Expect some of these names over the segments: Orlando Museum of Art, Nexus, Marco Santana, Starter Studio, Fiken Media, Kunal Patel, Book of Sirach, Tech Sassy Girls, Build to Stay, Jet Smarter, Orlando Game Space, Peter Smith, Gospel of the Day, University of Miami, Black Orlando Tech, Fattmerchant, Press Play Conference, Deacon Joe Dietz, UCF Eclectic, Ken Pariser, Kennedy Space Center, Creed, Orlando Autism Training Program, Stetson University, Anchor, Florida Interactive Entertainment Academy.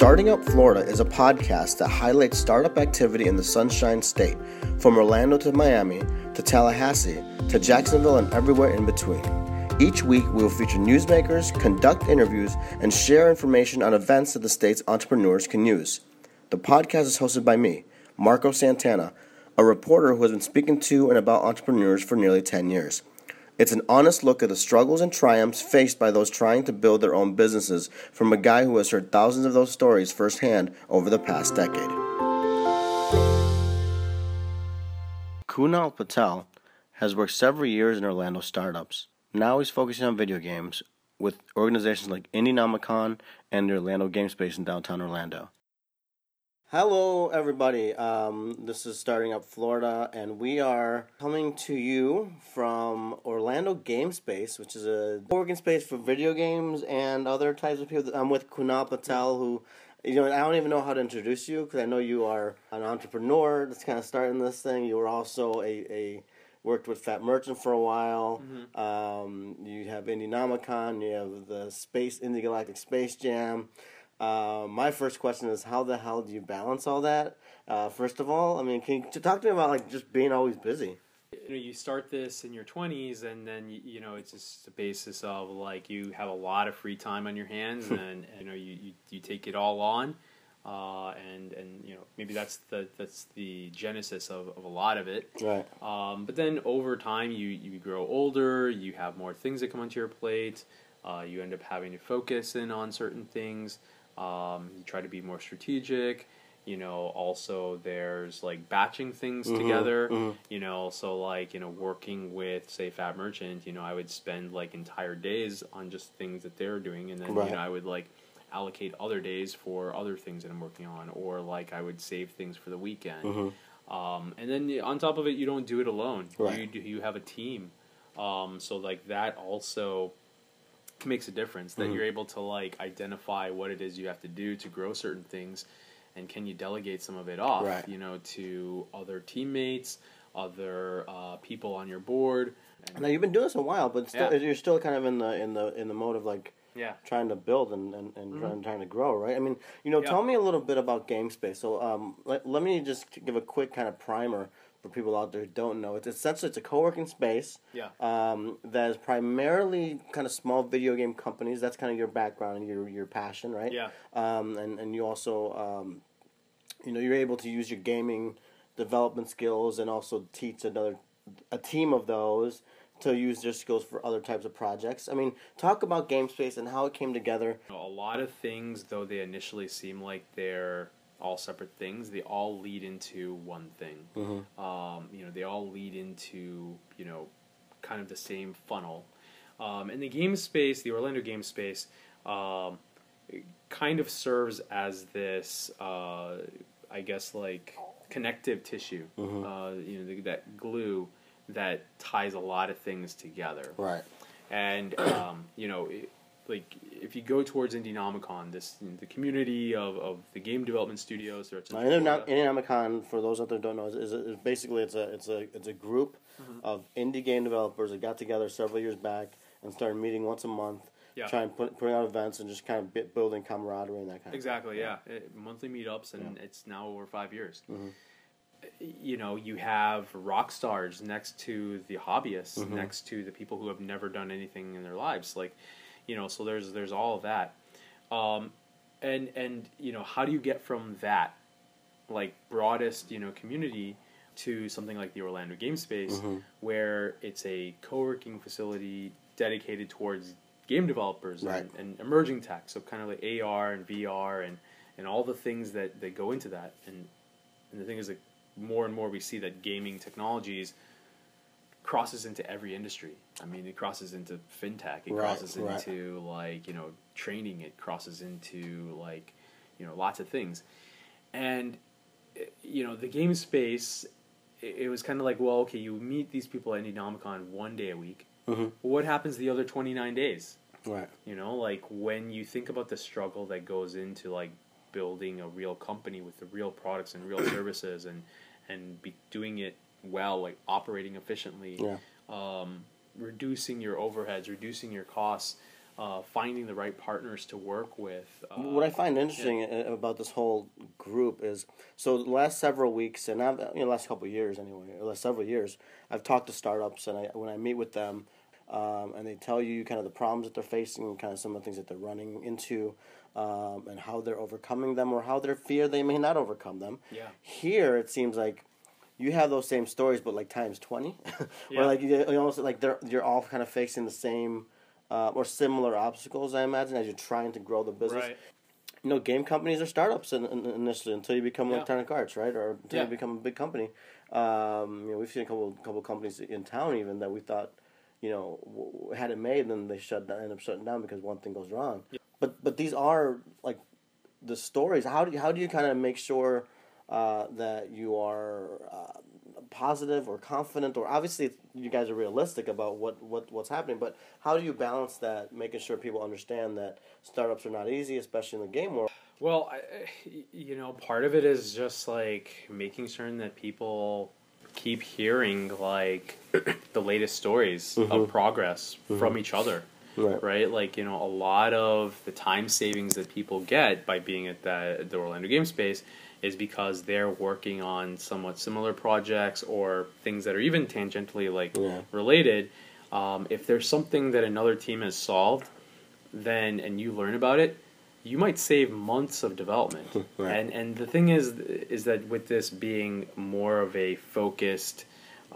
Starting Up Florida is a podcast that highlights startup activity in the Sunshine State, from Orlando to Miami, to Tallahassee, to Jacksonville, and everywhere in between. Each week, we will feature newsmakers, conduct interviews, and share information on events that the state's entrepreneurs can use. The podcast is hosted by me, Marco Santana, a reporter who has been speaking to and about entrepreneurs for nearly 10 years. It's an honest look at the struggles and triumphs faced by those trying to build their own businesses from a guy who has heard thousands of those stories firsthand over the past decade. Kunal Patel has worked several years in Orlando startups. Now he's focusing on video games with organizations like IndieNomicon and the Orlando Game Space in downtown Orlando. Hello, everybody. This is Starting Up Florida, and we are coming to you from Orlando Game Space, which is a coworking space for video games and other types of people. I'm with Kunal Patel, who, I don't even know how to introduce you, because I know you are an entrepreneur that's kind of starting this thing. You were also worked with Fattmerchant for a while. Mm-hmm. You have IndieNomicon. You have the Indie Galactic Space Jam. My first question is, how the hell do you balance all that? First of all, can you talk to me about just being always busy? You start this in your 20s, and then it's just a basis of you have a lot of free time on your hands, and you take it all on, and maybe that's the genesis of a lot of it. Right. But then over time, you grow older, you have more things that come onto your plate, you end up having to focus in on certain things. You try to be more strategic, also there's batching things mm-hmm, together, mm-hmm. So working with say Fattmerchant, I would spend entire days on just things that they're doing, and then right. I would allocate other days for other things that I'm working on, or I would save things for the weekend. Mm-hmm. And then on top of it, you don't do it alone. Right. You have a team. So that also makes a difference that mm-hmm. you're able to identify what it is you have to do to grow certain things, and can you delegate some of it off right. To other teammates, other people on your board. Now you've been doing this a while, but still, yeah. You're still kind of in the mode of yeah. trying to build and mm-hmm. trying to grow, right? Yeah. Tell me a little bit about Game Space. So let me just give a quick kind of primer for people out there who don't know. It's a co-working space that is primarily kind of small video game companies. That's kind of your background and your passion, right? Yeah. And you also, you're able to use your gaming development skills and also teach a team of those to use their skills for other types of projects. Talk about Game Space and how it came together. A lot of things, though they initially seem like they're all separate things, they all lead into one thing. Mm-hmm. They all lead into, kind of the same funnel. And the Orlando Game Space, kind of serves as this, connective tissue, mm-hmm. That glue that ties a lot of things together. Right. And, if you go towards IndieNomicon, the community of the game development studios. IndieNomicon, for those out there who don't know, is basically it's a group mm-hmm. of indie game developers that got together several years back and started meeting once a month, yeah. trying putting out events and just kind of building camaraderie and that kind of thing. Exactly, yeah. Monthly meetups, and it's now over 5 years. Mm-hmm. You have rock stars next to the hobbyists, mm-hmm. next to the people who have never done anything in their lives, so there's all of that, and how do you get from that, broadest community to something like the Orlando Game Space, mm-hmm. where it's a co-working facility dedicated towards game developers right. and emerging tech, so kind of AR and VR and all the things that go into that, and the thing is that more and more we see that gaming technologies crosses into every industry. It crosses into fintech. It crosses into training. It crosses into lots of things. And the Game Space, it was kind of you meet these people at IndieNomicon one day a week. Mm-hmm. What happens the other 29 days? Right. When you think about the struggle that goes into building a real company with the real products and real services and be doing it well, operating efficiently, reducing your overheads, reducing your costs, finding the right partners to work with. What I find interesting about this whole group is, so the last several weeks, and I've, last couple of years anyway, or last several years, I've talked to startups, and when I meet with them, and they tell you kind of the problems that they're facing and kind of some of the things that they're running into, and how they're overcoming them or how they fear they may not overcome them. Yeah. Here, it seems like you have those same stories, but like times 20, or like you're all kind of facing the same or similar obstacles, I imagine, as you're trying to grow the business. Right. You know, game companies are startups initially until you become Electronic Arts, right? Or until you become a big company. We've seen a couple companies in town even that we thought, had it made, then they end up shutting down because one thing goes wrong. Yeah. But these are like the stories. How do you kind of make sure that you are positive or confident, or obviously you guys are realistic about what's happening, but how do you balance that, making sure people understand that startups are not easy, especially in the game world? Well, part of it is just like making certain that people keep hearing like the latest stories of progress from each other, right? Like, a lot of the time savings that people get by being at the Orlando Game Space is because they're working on somewhat similar projects or things that are even tangentially related. If there's something that another team has solved, then and you learn about it, you might save months of development. And the thing is that with this being more of a focused, type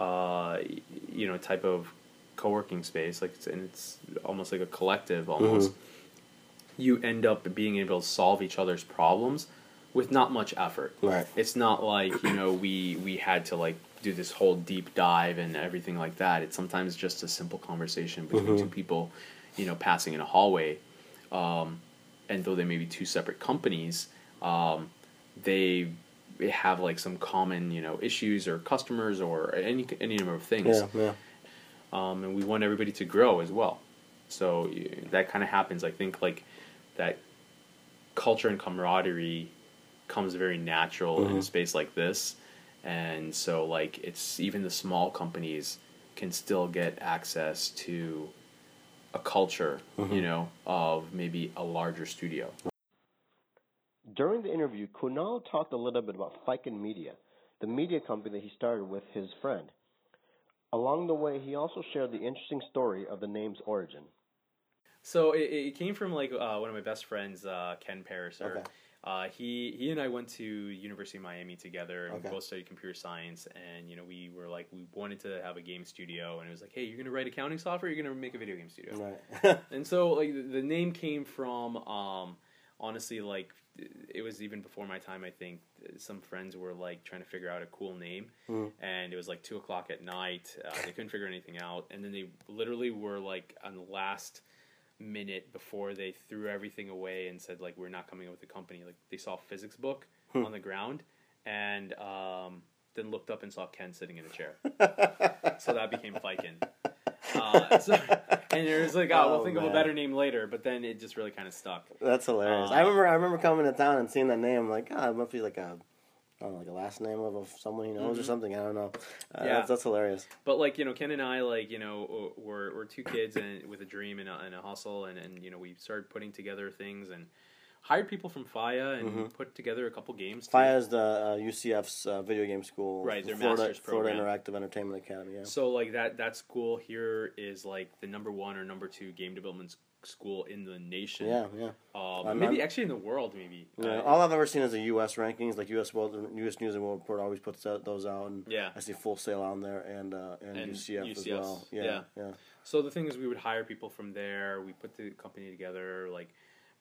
of co-working space, it's almost like a collective almost. You end up being able to solve each other's problems with not much effort. Right. It's not like, we had to do this whole deep dive and everything like that. It's sometimes just a simple conversation between two people, passing in a hallway. And though they may be two separate companies, they have some common, issues or customers or any number of things. Yeah. And we want everybody to grow as well. So that kind of happens. I think that culture and camaraderie comes very natural in a space like this, and so it's even the small companies can still get access to a culture of maybe a larger studio. During the interview, Kunal talked a little bit about Fiken Media, the media company that he started with his friend. Along the way, he also shared the interesting story of the name's origin. So it came from one of my best friends, Ken Pariser. Okay. He and I went to University of Miami together, and we both studied computer science, and we were we wanted to have a game studio, and it was hey, you're going to write accounting software, you're going to make a video game studio. Right. And so the name came from honestly it was even before my time. I think some friends were trying to figure out a cool name, and it was 2:00 at night. They couldn't figure anything out, and then they literally were on the last minute before they threw everything away and said we're not coming up with a company, they saw a physics book on the ground, and then looked up and saw Ken sitting in a chair. So that became Fiken. And it was we'll think of a better name later, but then it just really kind of stuck. That's hilarious. I remember coming to town and seeing that name, it must be a last name of someone he knows or something. I don't know. That's hilarious. But Ken and I we're two kids and with a dream and a hustle, and we started putting together things and hired people from FIA and put together a couple games. FIA is the UCF's video game school, right? Their master's program, Florida Interactive Entertainment Academy. Yeah. So that school here is the #1 or #2 game development school in the nation. Yeah. Actually in the world, maybe. Yeah, all I've ever seen is the U.S. rankings. U.S. News and World Report always puts those out, and I see Full Sail on there and UCF as well. Yeah. So the thing is, we would hire people from there. We put the company together.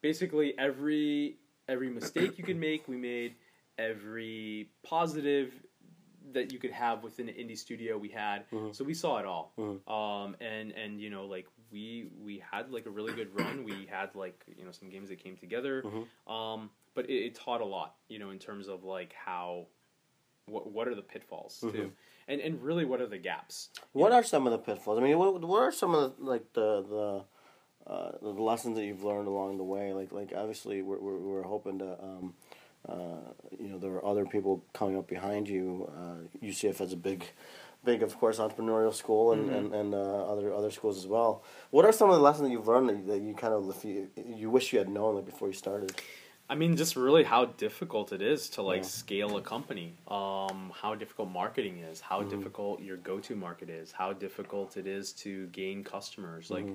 Basically, every mistake you could make, we made. Every positive that you could have within an indie studio, we had. So we saw it all. We had a really good run. We had some games that came together, but it taught a lot, in terms of how what are the pitfalls too, and really what are the gaps. What are some of the pitfalls? I mean, what are some of the lessons that you've learned along the way? Obviously we're hoping to there are other people coming up behind you. UCF has a big big, of course, entrepreneurial school and other schools as well. What are some of the lessons that you've learned that you kind of you wish you had known like before you started? I mean, just really how difficult it is to scale a company. How difficult marketing is. How difficult your go-to market is. How difficult it is to gain customers. Like,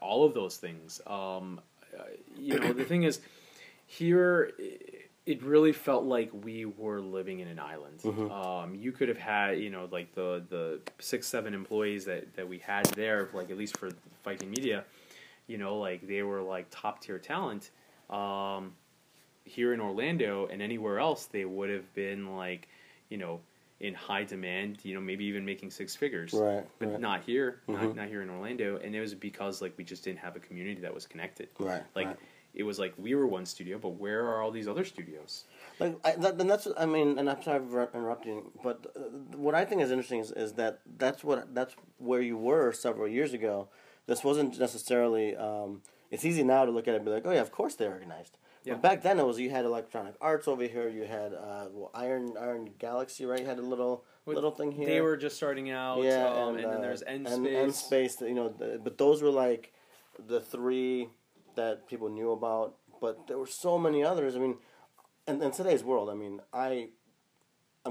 all of those things. The thing is, here, it really felt like we were living in an island. You could have had, the 6-7 employees that we had there, like at least for Fiken Media, they were like top tier talent. Here in Orlando and anywhere else, they would have been in high demand, maybe even making six figars, but not here, not here in Orlando. And it was because we just didn't have a community that was connected. It was we were one studio, but where are all these other studios? I'm sorry for interrupting, but what I think is interesting is that that's where you were several years ago. This wasn't necessarily, it's easy now to look at it and be like, oh yeah, of course they're organized. Yeah. But back then it was, you had Electronic Arts over here, you had Iron Galaxy, right? You had a little thing here. They were just starting out, and then there's N-Space. N-Space, but those were the three that people knew about, but there were so many others. I mean, and in today's world, I mean, I'm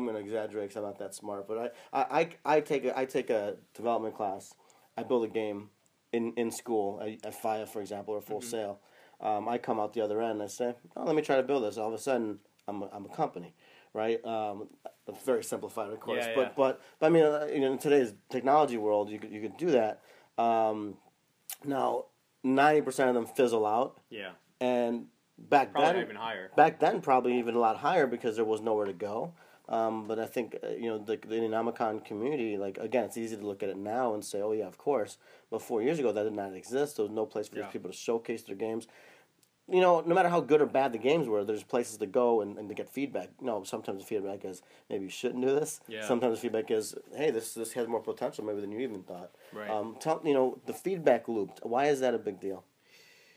going to exaggerate because I'm not that smart, but I take a development class, I build a game in school at FIA, for example, or Full Sail. I come out the other end and I say, oh, let me try to build this. All of a sudden, I'm a company, right? Very simplified, of course. Yeah, yeah. But I mean, in today's technology world, you could do that. Now, 90% of them fizzle out. Yeah. And back then, probably even a lot higher because there was nowhere to go. But I think, the IndieNomicon community, again, it's easy to look at it now and say, oh, yeah, of course. But 4 years ago, that did not exist. There was no place for these people to showcase their games. No matter how good or bad the games were, there's places to go and to get feedback. No, sometimes the feedback is, maybe you shouldn't do this. Yeah. Sometimes the feedback is, hey, this has more potential maybe than you even thought. Right. The feedback loop, why is that a big deal?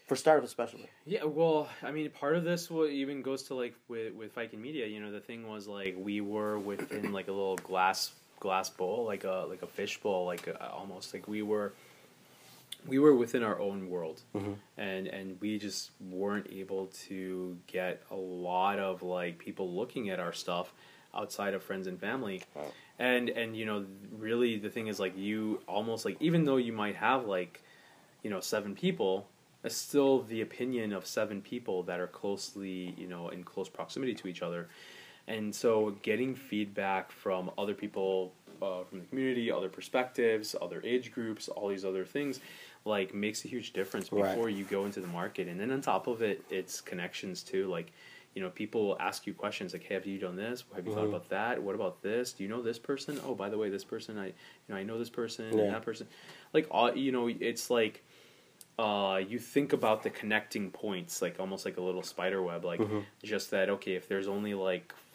For startups especially. Yeah, well, I mean, part of this even goes to, with Fiken Media, the thing was, we were within, a little glass bowl, like a fish bowl, almost. We were within our own world, and we just weren't able to get a lot of, people looking at our stuff outside of friends and family. Right. And, really the thing is, you almost, even though you might have, 7 people... It's still the opinion of 7 people that are closely, in close proximity to each other. And so getting feedback from other people, from the community, other perspectives, other age groups, all these other things, makes a huge difference before you go into the market. And then on top of it, it's connections too. People will ask you questions hey, have you done this? Have you thought about that? What about this? Do you know this person? Oh, by the way, this person, I know this person and that person. You think about the connecting points, almost like a little spider web, just that, okay, if there's only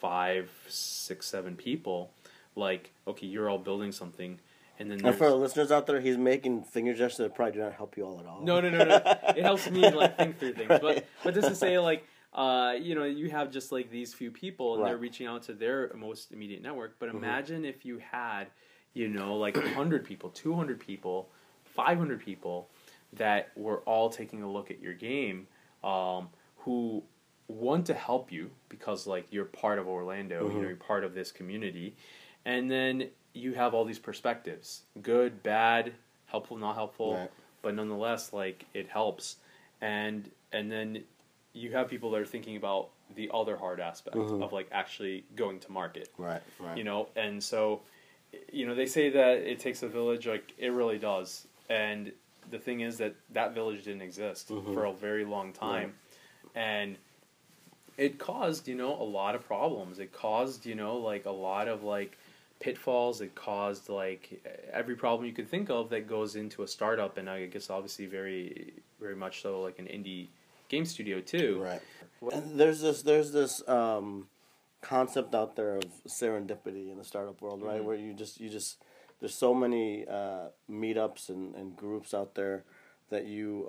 5, 6, 7 people, okay, you're all building something. And then for the listeners out there, he's making finger gestures that probably do not help you all at all. No. It helps me think through things. But just to say you have just these few people and they're reaching out to their most immediate network. But imagine if you had, 100 people, 200 people, 500 people, that were all taking a look at your game, who want to help you because you're part of Orlando, you're part of this community, and then you have all these perspectives, good, bad, helpful, not helpful, but nonetheless it helps, and then you have people that are thinking about the other hard aspect of actually going to market, right, and so they say that it takes a village, it really does, and the thing is that village didn't exist for a very long time. Right. And it caused, a lot of problems. It caused, a lot of, pitfalls. It caused, every problem you could think of that goes into a startup. And I guess, obviously, very, very much so, an indie game studio, too. Right. And there's this concept out there of serendipity in the startup world, right? Where you just... There's so many meetups and groups out there that you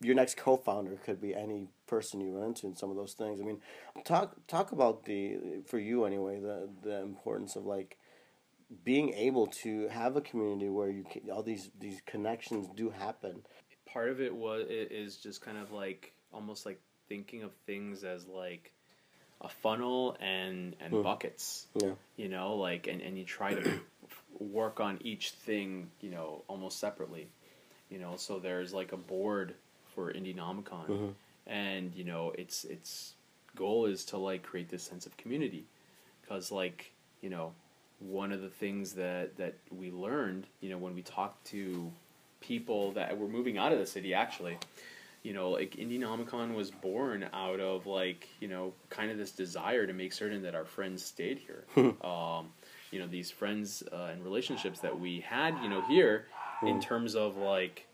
your next co-founder could be any person you run into and some of those things. I mean, talk about the importance of like being able to have a community where you can, all these connections do happen. Part of it is just kind of like almost like thinking of things as like a funnel and buckets. Yeah. You know, like and you try to work on each thing, you know, almost separately. You know, so there's like a board for IndieNomicon, and you know its goal is to like create this sense of community, because like you know one of the things that we learned, you know, when we talked to people that were moving out of the city, actually, you know, like IndieNomicon was born out of like, you know, kind of this desire to make certain that our friends stayed here. You know, these friends and relationships that we had, you know, here in terms of like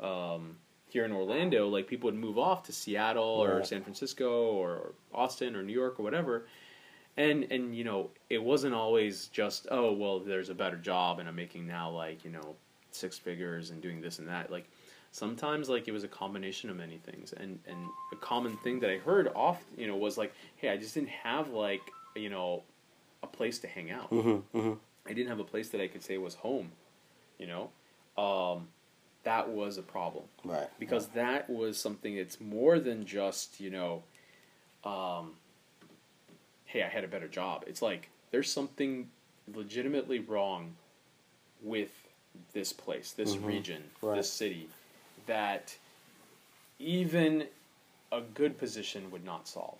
here in Orlando, like people would move off to Seattle or San Francisco or Austin or New York or whatever. And you know, it wasn't always just, oh, well, there's a better job and I'm making now like, you know, six figures and doing this and that. Like sometimes like it was a combination of many things. And a common thing that I heard often, you know, was like, hey, I just didn't have like, you know, a place to hang out. I didn't have a place that I could say was home, you know. That was a problem. Right. Because that was something that's more than just, you know, hey, I had a better job. It's like there's something legitimately wrong with this place, this region, this city, that even a good position would not solve.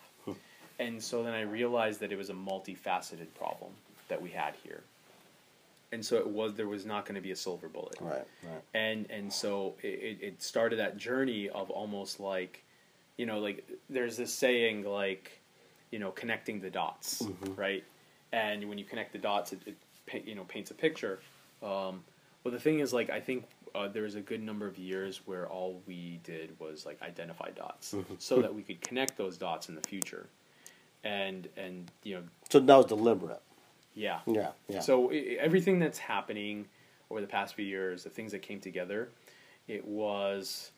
And so then I realized that it was a multifaceted problem that we had here. And so there was not going to be a silver bullet. Right. And so it started that journey of almost like, you know, like there's this saying like, you know, connecting the dots, right? And when you connect the dots, it you know, paints a picture. Well, the thing is like, I think there was a good number of years where all we did was like identify dots so that we could connect those dots in the future. And you know. So that was deliberate. Yeah. So everything that's happening over the past few years, the things that came together, it was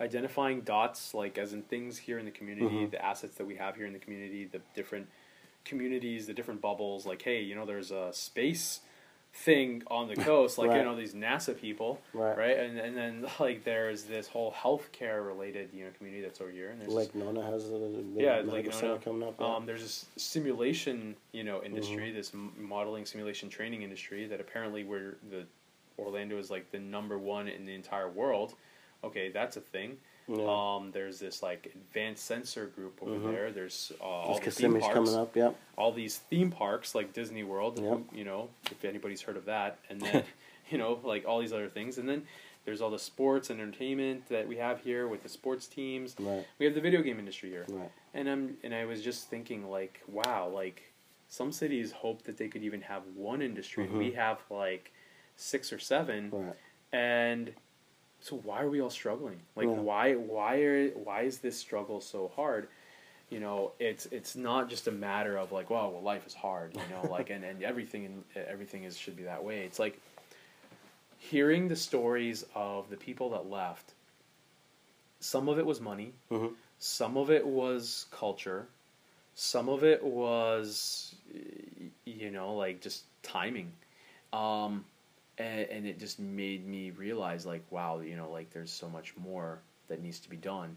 identifying dots, like as in things here in the community, the assets that we have here in the community, the different communities, the different bubbles. Like, hey, you know, there's a space thing on the coast, like you know, these NASA people, right? And then like there's this whole healthcare related, you know, community that's over here. And there's Lake Nona has Lake Nona coming up. There's this simulation, you know, industry, this modeling simulation training industry that apparently Orlando is like the number one in the entire world. Okay, that's a thing. Yeah. There's this like advanced sensor group over there. There's all these theme parks coming up. Yep. All these theme parks like Disney World. Yep. You know, if anybody's heard of that, and then you know, like all these other things, and then there's all the sports and entertainment that we have here with the sports teams. Right. We have the video game industry here. Right. And I was just thinking like, wow, like some cities hope that they could even have one industry. We have like 6 or 7, and. So why are we all struggling? Like why is this struggle so hard? You know, it's not just a matter of like, wow, well life is hard, you know, like and everything should be that way. It's like hearing the stories of the people that left. Some of it was money, some of it was culture, some of it was, you know, like just timing. And it just made me realize, like, wow, you know, like there's so much more that needs to be done.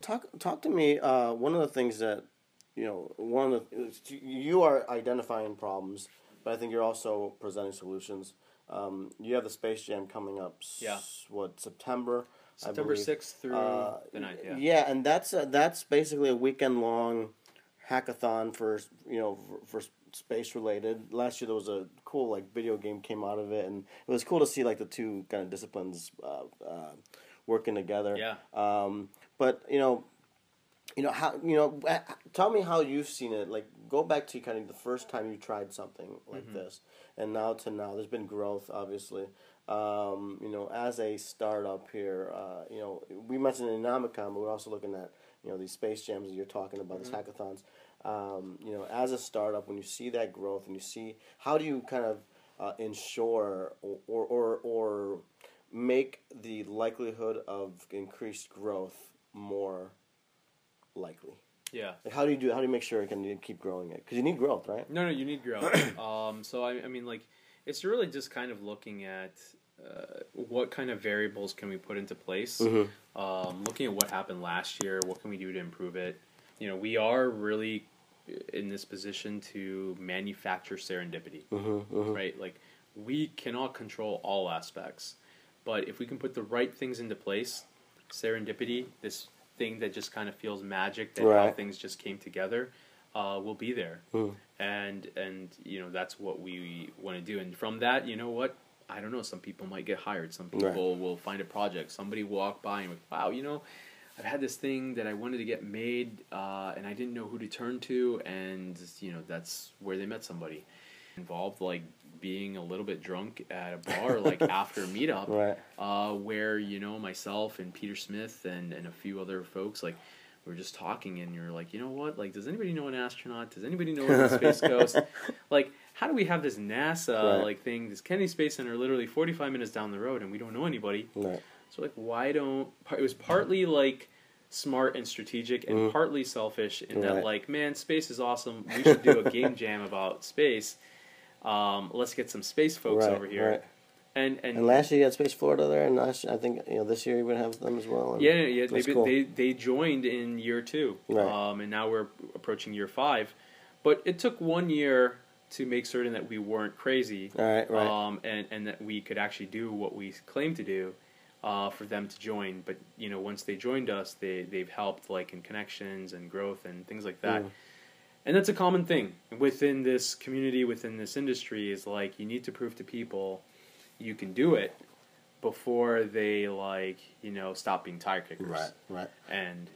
Talk to me. One of the things that, you know, you are identifying problems, but I think you're also presenting solutions. You have the Space Jam coming up. Yeah. September 6th through the 9th. Yeah. Yeah, and that's basically a weekend long hackathon for space related. Last year there was a cool like video game came out of it, and it was cool to see like the two kind of disciplines working together. Yeah. But you know how, you know, tell me how you've seen it. Like go back to kind of the first time you tried something like this, and now to now. There's been growth, obviously. You know, as a startup here, you know, we mentioned IndieNomicon, but we're also looking at, you know, these space jams that you're talking about, these hackathons. You know, as a startup, when you see that growth and you see, how do you kind of ensure or make the likelihood of increased growth more likely? Yeah. Like, how do you do it? How do you make sure you can keep growing it? Because you need growth, right? No, you need growth. So, I mean, like, it's really just kind of looking at what kind of variables can we put into place, mm-hmm. Looking at what happened last year, what can we do to improve it. You know, we are really in this position to manufacture serendipity, mm-hmm, mm-hmm. right? Like, we cannot control all aspects, but if we can put the right things into place, serendipity, this thing that just kind of feels magic, that right. how things just came together, will be there. Mm. And you know, that's what we want to do. And from that, you know what? I don't know. Some people might get hired. Some people right. will find a project. Somebody will walk by and like, wow, you know, I've had this thing that I wanted to get made, and I didn't know who to turn to. And, you know, that's where they met somebody. Involved, like, being a little bit drunk at a bar, like, after a meetup, right. Where, you know, myself and Peter Smith and a few other folks, like, we're just talking, and you're like, you know what? Like, does anybody know an astronaut? Does anybody know where the Space Coast? Like, how do we have this NASA, right. like, thing, this Kennedy Space Center, literally 45 minutes down the road, and we don't know anybody? Right. So, like, why don't... It was partly, like, smart and strategic and mm. partly selfish in right. that, like, man, space is awesome. We should do a game jam about space. Let's get some space folks right, over here. Right. And last year you had Space Florida there, and I think, you know, this year you would have them as well. And yeah. They joined in year 2, right. And now we're approaching year 5. But it took 1 year to make certain that we weren't crazy, right. And that we could actually do what we claimed to do, for them to join. But you know, once they joined us, they've helped, like, in connections and growth and things like that. Mm. And that's a common thing within this community, within this industry, is like, you need to prove to people you can do it before they, like, you know, stop being tire kickers. Right. And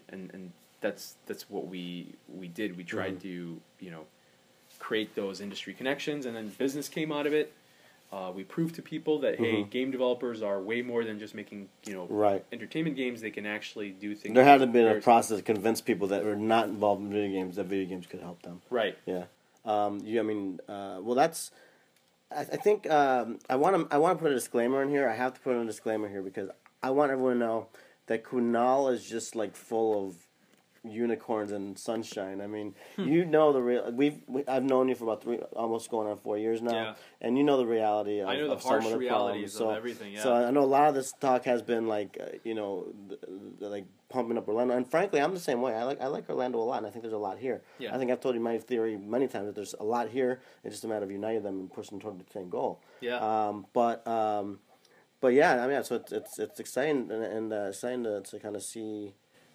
that's what we did. We tried mm-hmm. to, you know, create those industry connections, and then business came out of it. We proved to people that, hey, mm-hmm. game developers are way more than just making, you know, right. entertainment games. They can actually do things. There had to be a process to convince people that were not involved in video games that video games could help them. Right. Yeah. I want to put a disclaimer in here. I have to put in a disclaimer here because I want everyone to know that Kunal is just, like, full of unicorns and sunshine. I mean, you know the real. I've known you for about almost going on 4 years now, yeah. and you know the reality. I know the harsh realities of everything. Yeah. So I know a lot of this talk has been like, you know, like pumping up Orlando, and frankly, I'm the same way. I like Orlando a lot, and I think there's a lot here. Yeah. I think I've told you my theory many times that there's a lot here. It's just a matter of uniting them and pushing toward the same goal. Yeah. But yeah, I mean, so it's exciting and exciting to kind of see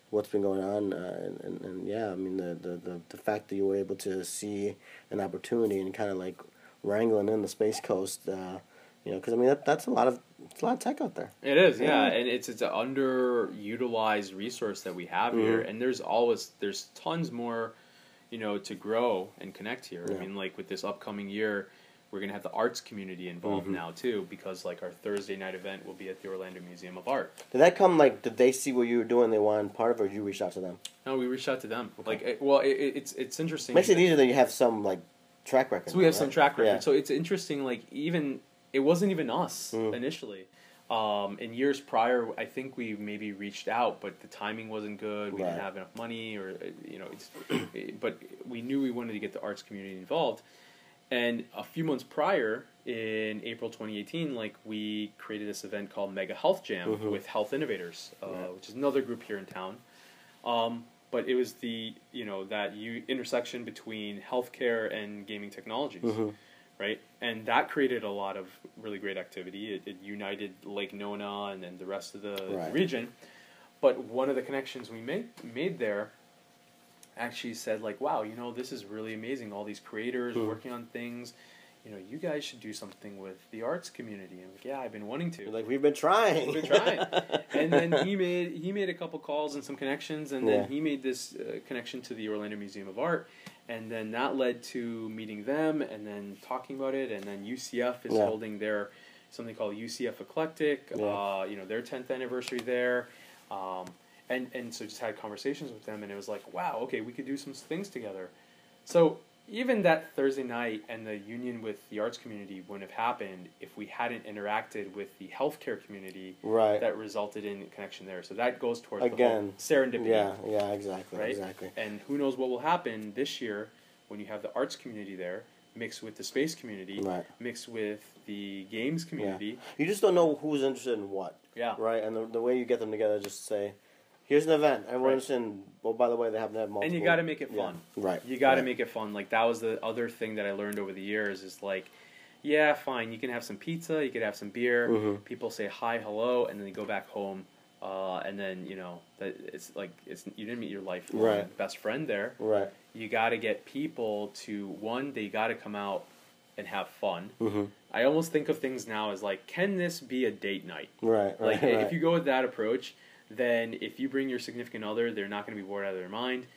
what's been going on, and yeah, I mean, the fact that you were able to see an opportunity and kind of, like, wrangling in the Space Coast, you know, because, I mean, that's a lot of tech out there. It is, yeah. And it's an underutilized resource that we have mm-hmm. here, and there's tons more, you know, to grow and connect here. Yeah. I mean, like, with this upcoming year, we're going to have the arts community involved mm-hmm. now, too, because, like, our Thursday night event will be at the Orlando Museum of Art. Did that come, like, did they see what you were doing, they wanted part of it, or did you reach out to them? No, we reached out to them. Okay. Like, it's interesting. Makes it easier that you have some, like, track record. So we have some track record. Yeah. So it's interesting, like, even, it wasn't even us initially. In years prior, I think we maybe reached out, but the timing wasn't good. We didn't have enough money, or, you know, but we knew we wanted to get the arts community involved. And a few months prior, in April 2018, like, we created this event called Mega Health Jam mm-hmm. with Health Innovators, which is another group here in town. But it was the, you know, that intersection between healthcare and gaming technologies, mm-hmm. right? And that created a lot of really great activity. It united Lake Nona and the rest of the region. But one of the connections we made there actually said, like, wow, you know, this is really amazing, all these creators working on things, you know, you guys should do something with the arts community. I'm like, yeah, I've been wanting to. You're like, we've been trying. And then he made a couple calls and some connections, and then he made this connection to the Orlando Museum of Art, and then that led to meeting them and then talking about it, and then UCF is holding their something called UCF Eclectic, you know, their 10th anniversary there, And so just had conversations with them, and it was like, wow, okay, we could do some things together. So even that Thursday night and the union with the arts community wouldn't have happened if we hadn't interacted with the healthcare community that resulted in connection there. So that goes towards the whole serendipity. Yeah, exactly, right? Exactly. And who knows what will happen this year when you have the arts community there mixed with the space community, mixed with the games community. Yeah. You just don't know who's interested in what. Yeah. Right? And the way you get them together is just say, here's an event. Everyone's in. Well, by the way, they have to have multiple. And you got to make it fun. Yeah. Right. You got to make it fun. Like, that was the other thing that I learned over the years is like, yeah, fine. You can have some pizza. You could have some beer. Mm-hmm. People say hi, hello, and then they go back home. And then, you know, that it's like you didn't meet your lifelong best friend there. Right. You got to get people to, one, they got to come out and have fun. Mm-hmm. I almost think of things now as like, can this be a date night? Right. Like, if you go with that approach, then if you bring your significant other, they're not going to be bored out of their mind.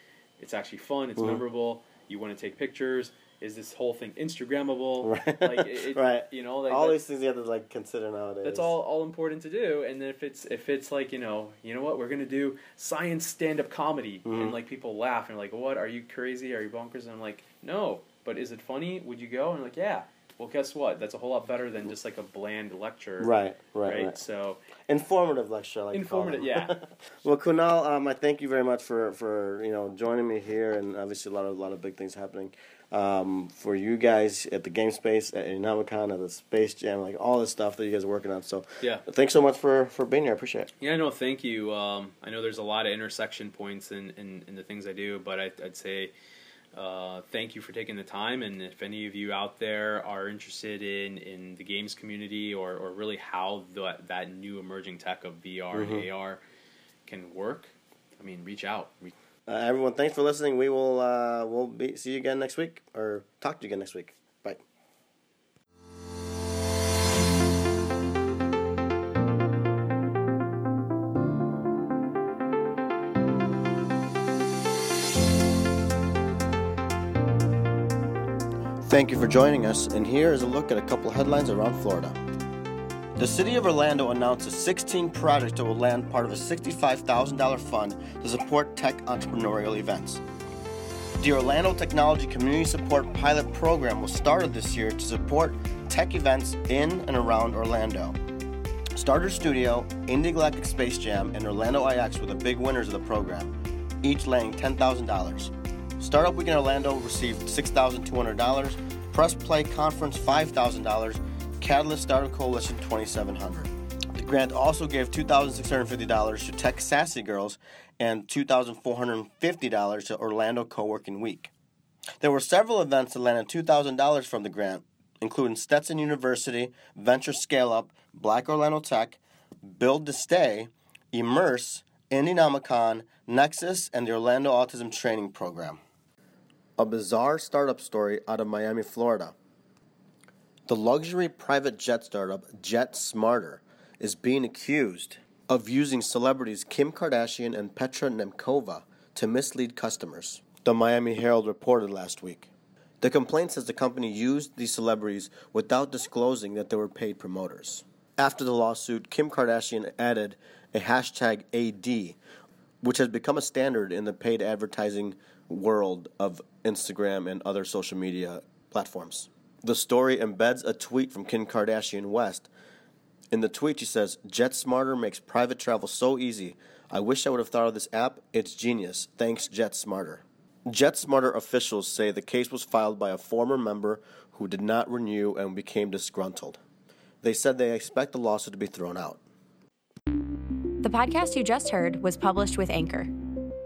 It's actually fun. It's memorable. You want to take pictures. Is this whole thing Instagrammable? Right. Like it, you know, like all these things you have to like consider nowadays. That's all important to do. And then if it's like, you know what, we're going to do science stand-up comedy. Mm-hmm. And like people laugh and like, what, are you crazy? Are you bonkers? And I'm like, no, but is it funny? Would you go? And like, yeah. Well, guess what? That's a whole lot better than just like a bland lecture. Right. So informative lecture, like informative, yeah. Well, Kunal, I thank you very much for joining me here, and obviously a lot of big things happening for you guys at the Game Space, at IndieNomicon, at the Space Jam, like all this stuff that you guys are working on. So yeah, thanks so much for being here. I appreciate it. Yeah, no, thank you. I know there's a lot of intersection points in the things I do, but I'd say. Thank you for taking the time, and if any of you out there are interested in the games community or really how that new emerging tech of VR and AR can work, I mean, reach out. Everyone, thanks for listening. We will we'll see you again next week, or talk to you again next week. Bye. Thank you for joining us, and here is a look at a couple headlines around Florida. The City of Orlando announces 16 projects that will land part of a $65,000 fund to support tech entrepreneurial events. The Orlando Technology Community Support Pilot Program was started this year to support tech events in and around Orlando. Starter Studio, Indie Galactic Space Jam, and Orlando IX were the big winners of the program, each laying $10,000. Startup Week in Orlando received $6,200, Press Play Conference $5,000, Catalyst Startup Coalition $2,700. The grant also gave $2,650 to Tech Sassy Girls and $2,450 to Orlando Coworking Week. There were several events that landed $2,000 from the grant, including Stetson University, Venture Scale-Up, Black Orlando Tech, Build to Stay, Immerse, IndieNomicon, Nexus, and the Orlando Autism Training Program. A bizarre startup story out of Miami, Florida. The luxury private jet startup Jet Smarter is being accused of using celebrities Kim Kardashian and Petra Nemkova to mislead customers, the Miami Herald reported last week. The complaint says the company used these celebrities without disclosing that they were paid promoters. After the lawsuit, Kim Kardashian added a hashtag AD, which has become a standard in the paid advertising world of Instagram and other social media platforms. The story embeds a tweet from Kim Kardashian West. In the tweet, she says, "Jet Smarter makes private travel so easy. I wish I would have thought of this app. It's genius. Thanks, Jet Smarter." Jet Smarter officials say the case was filed by a former member who did not renew and became disgruntled. They said they expect the lawsuit to be thrown out. The podcast you just heard was published with Anchor.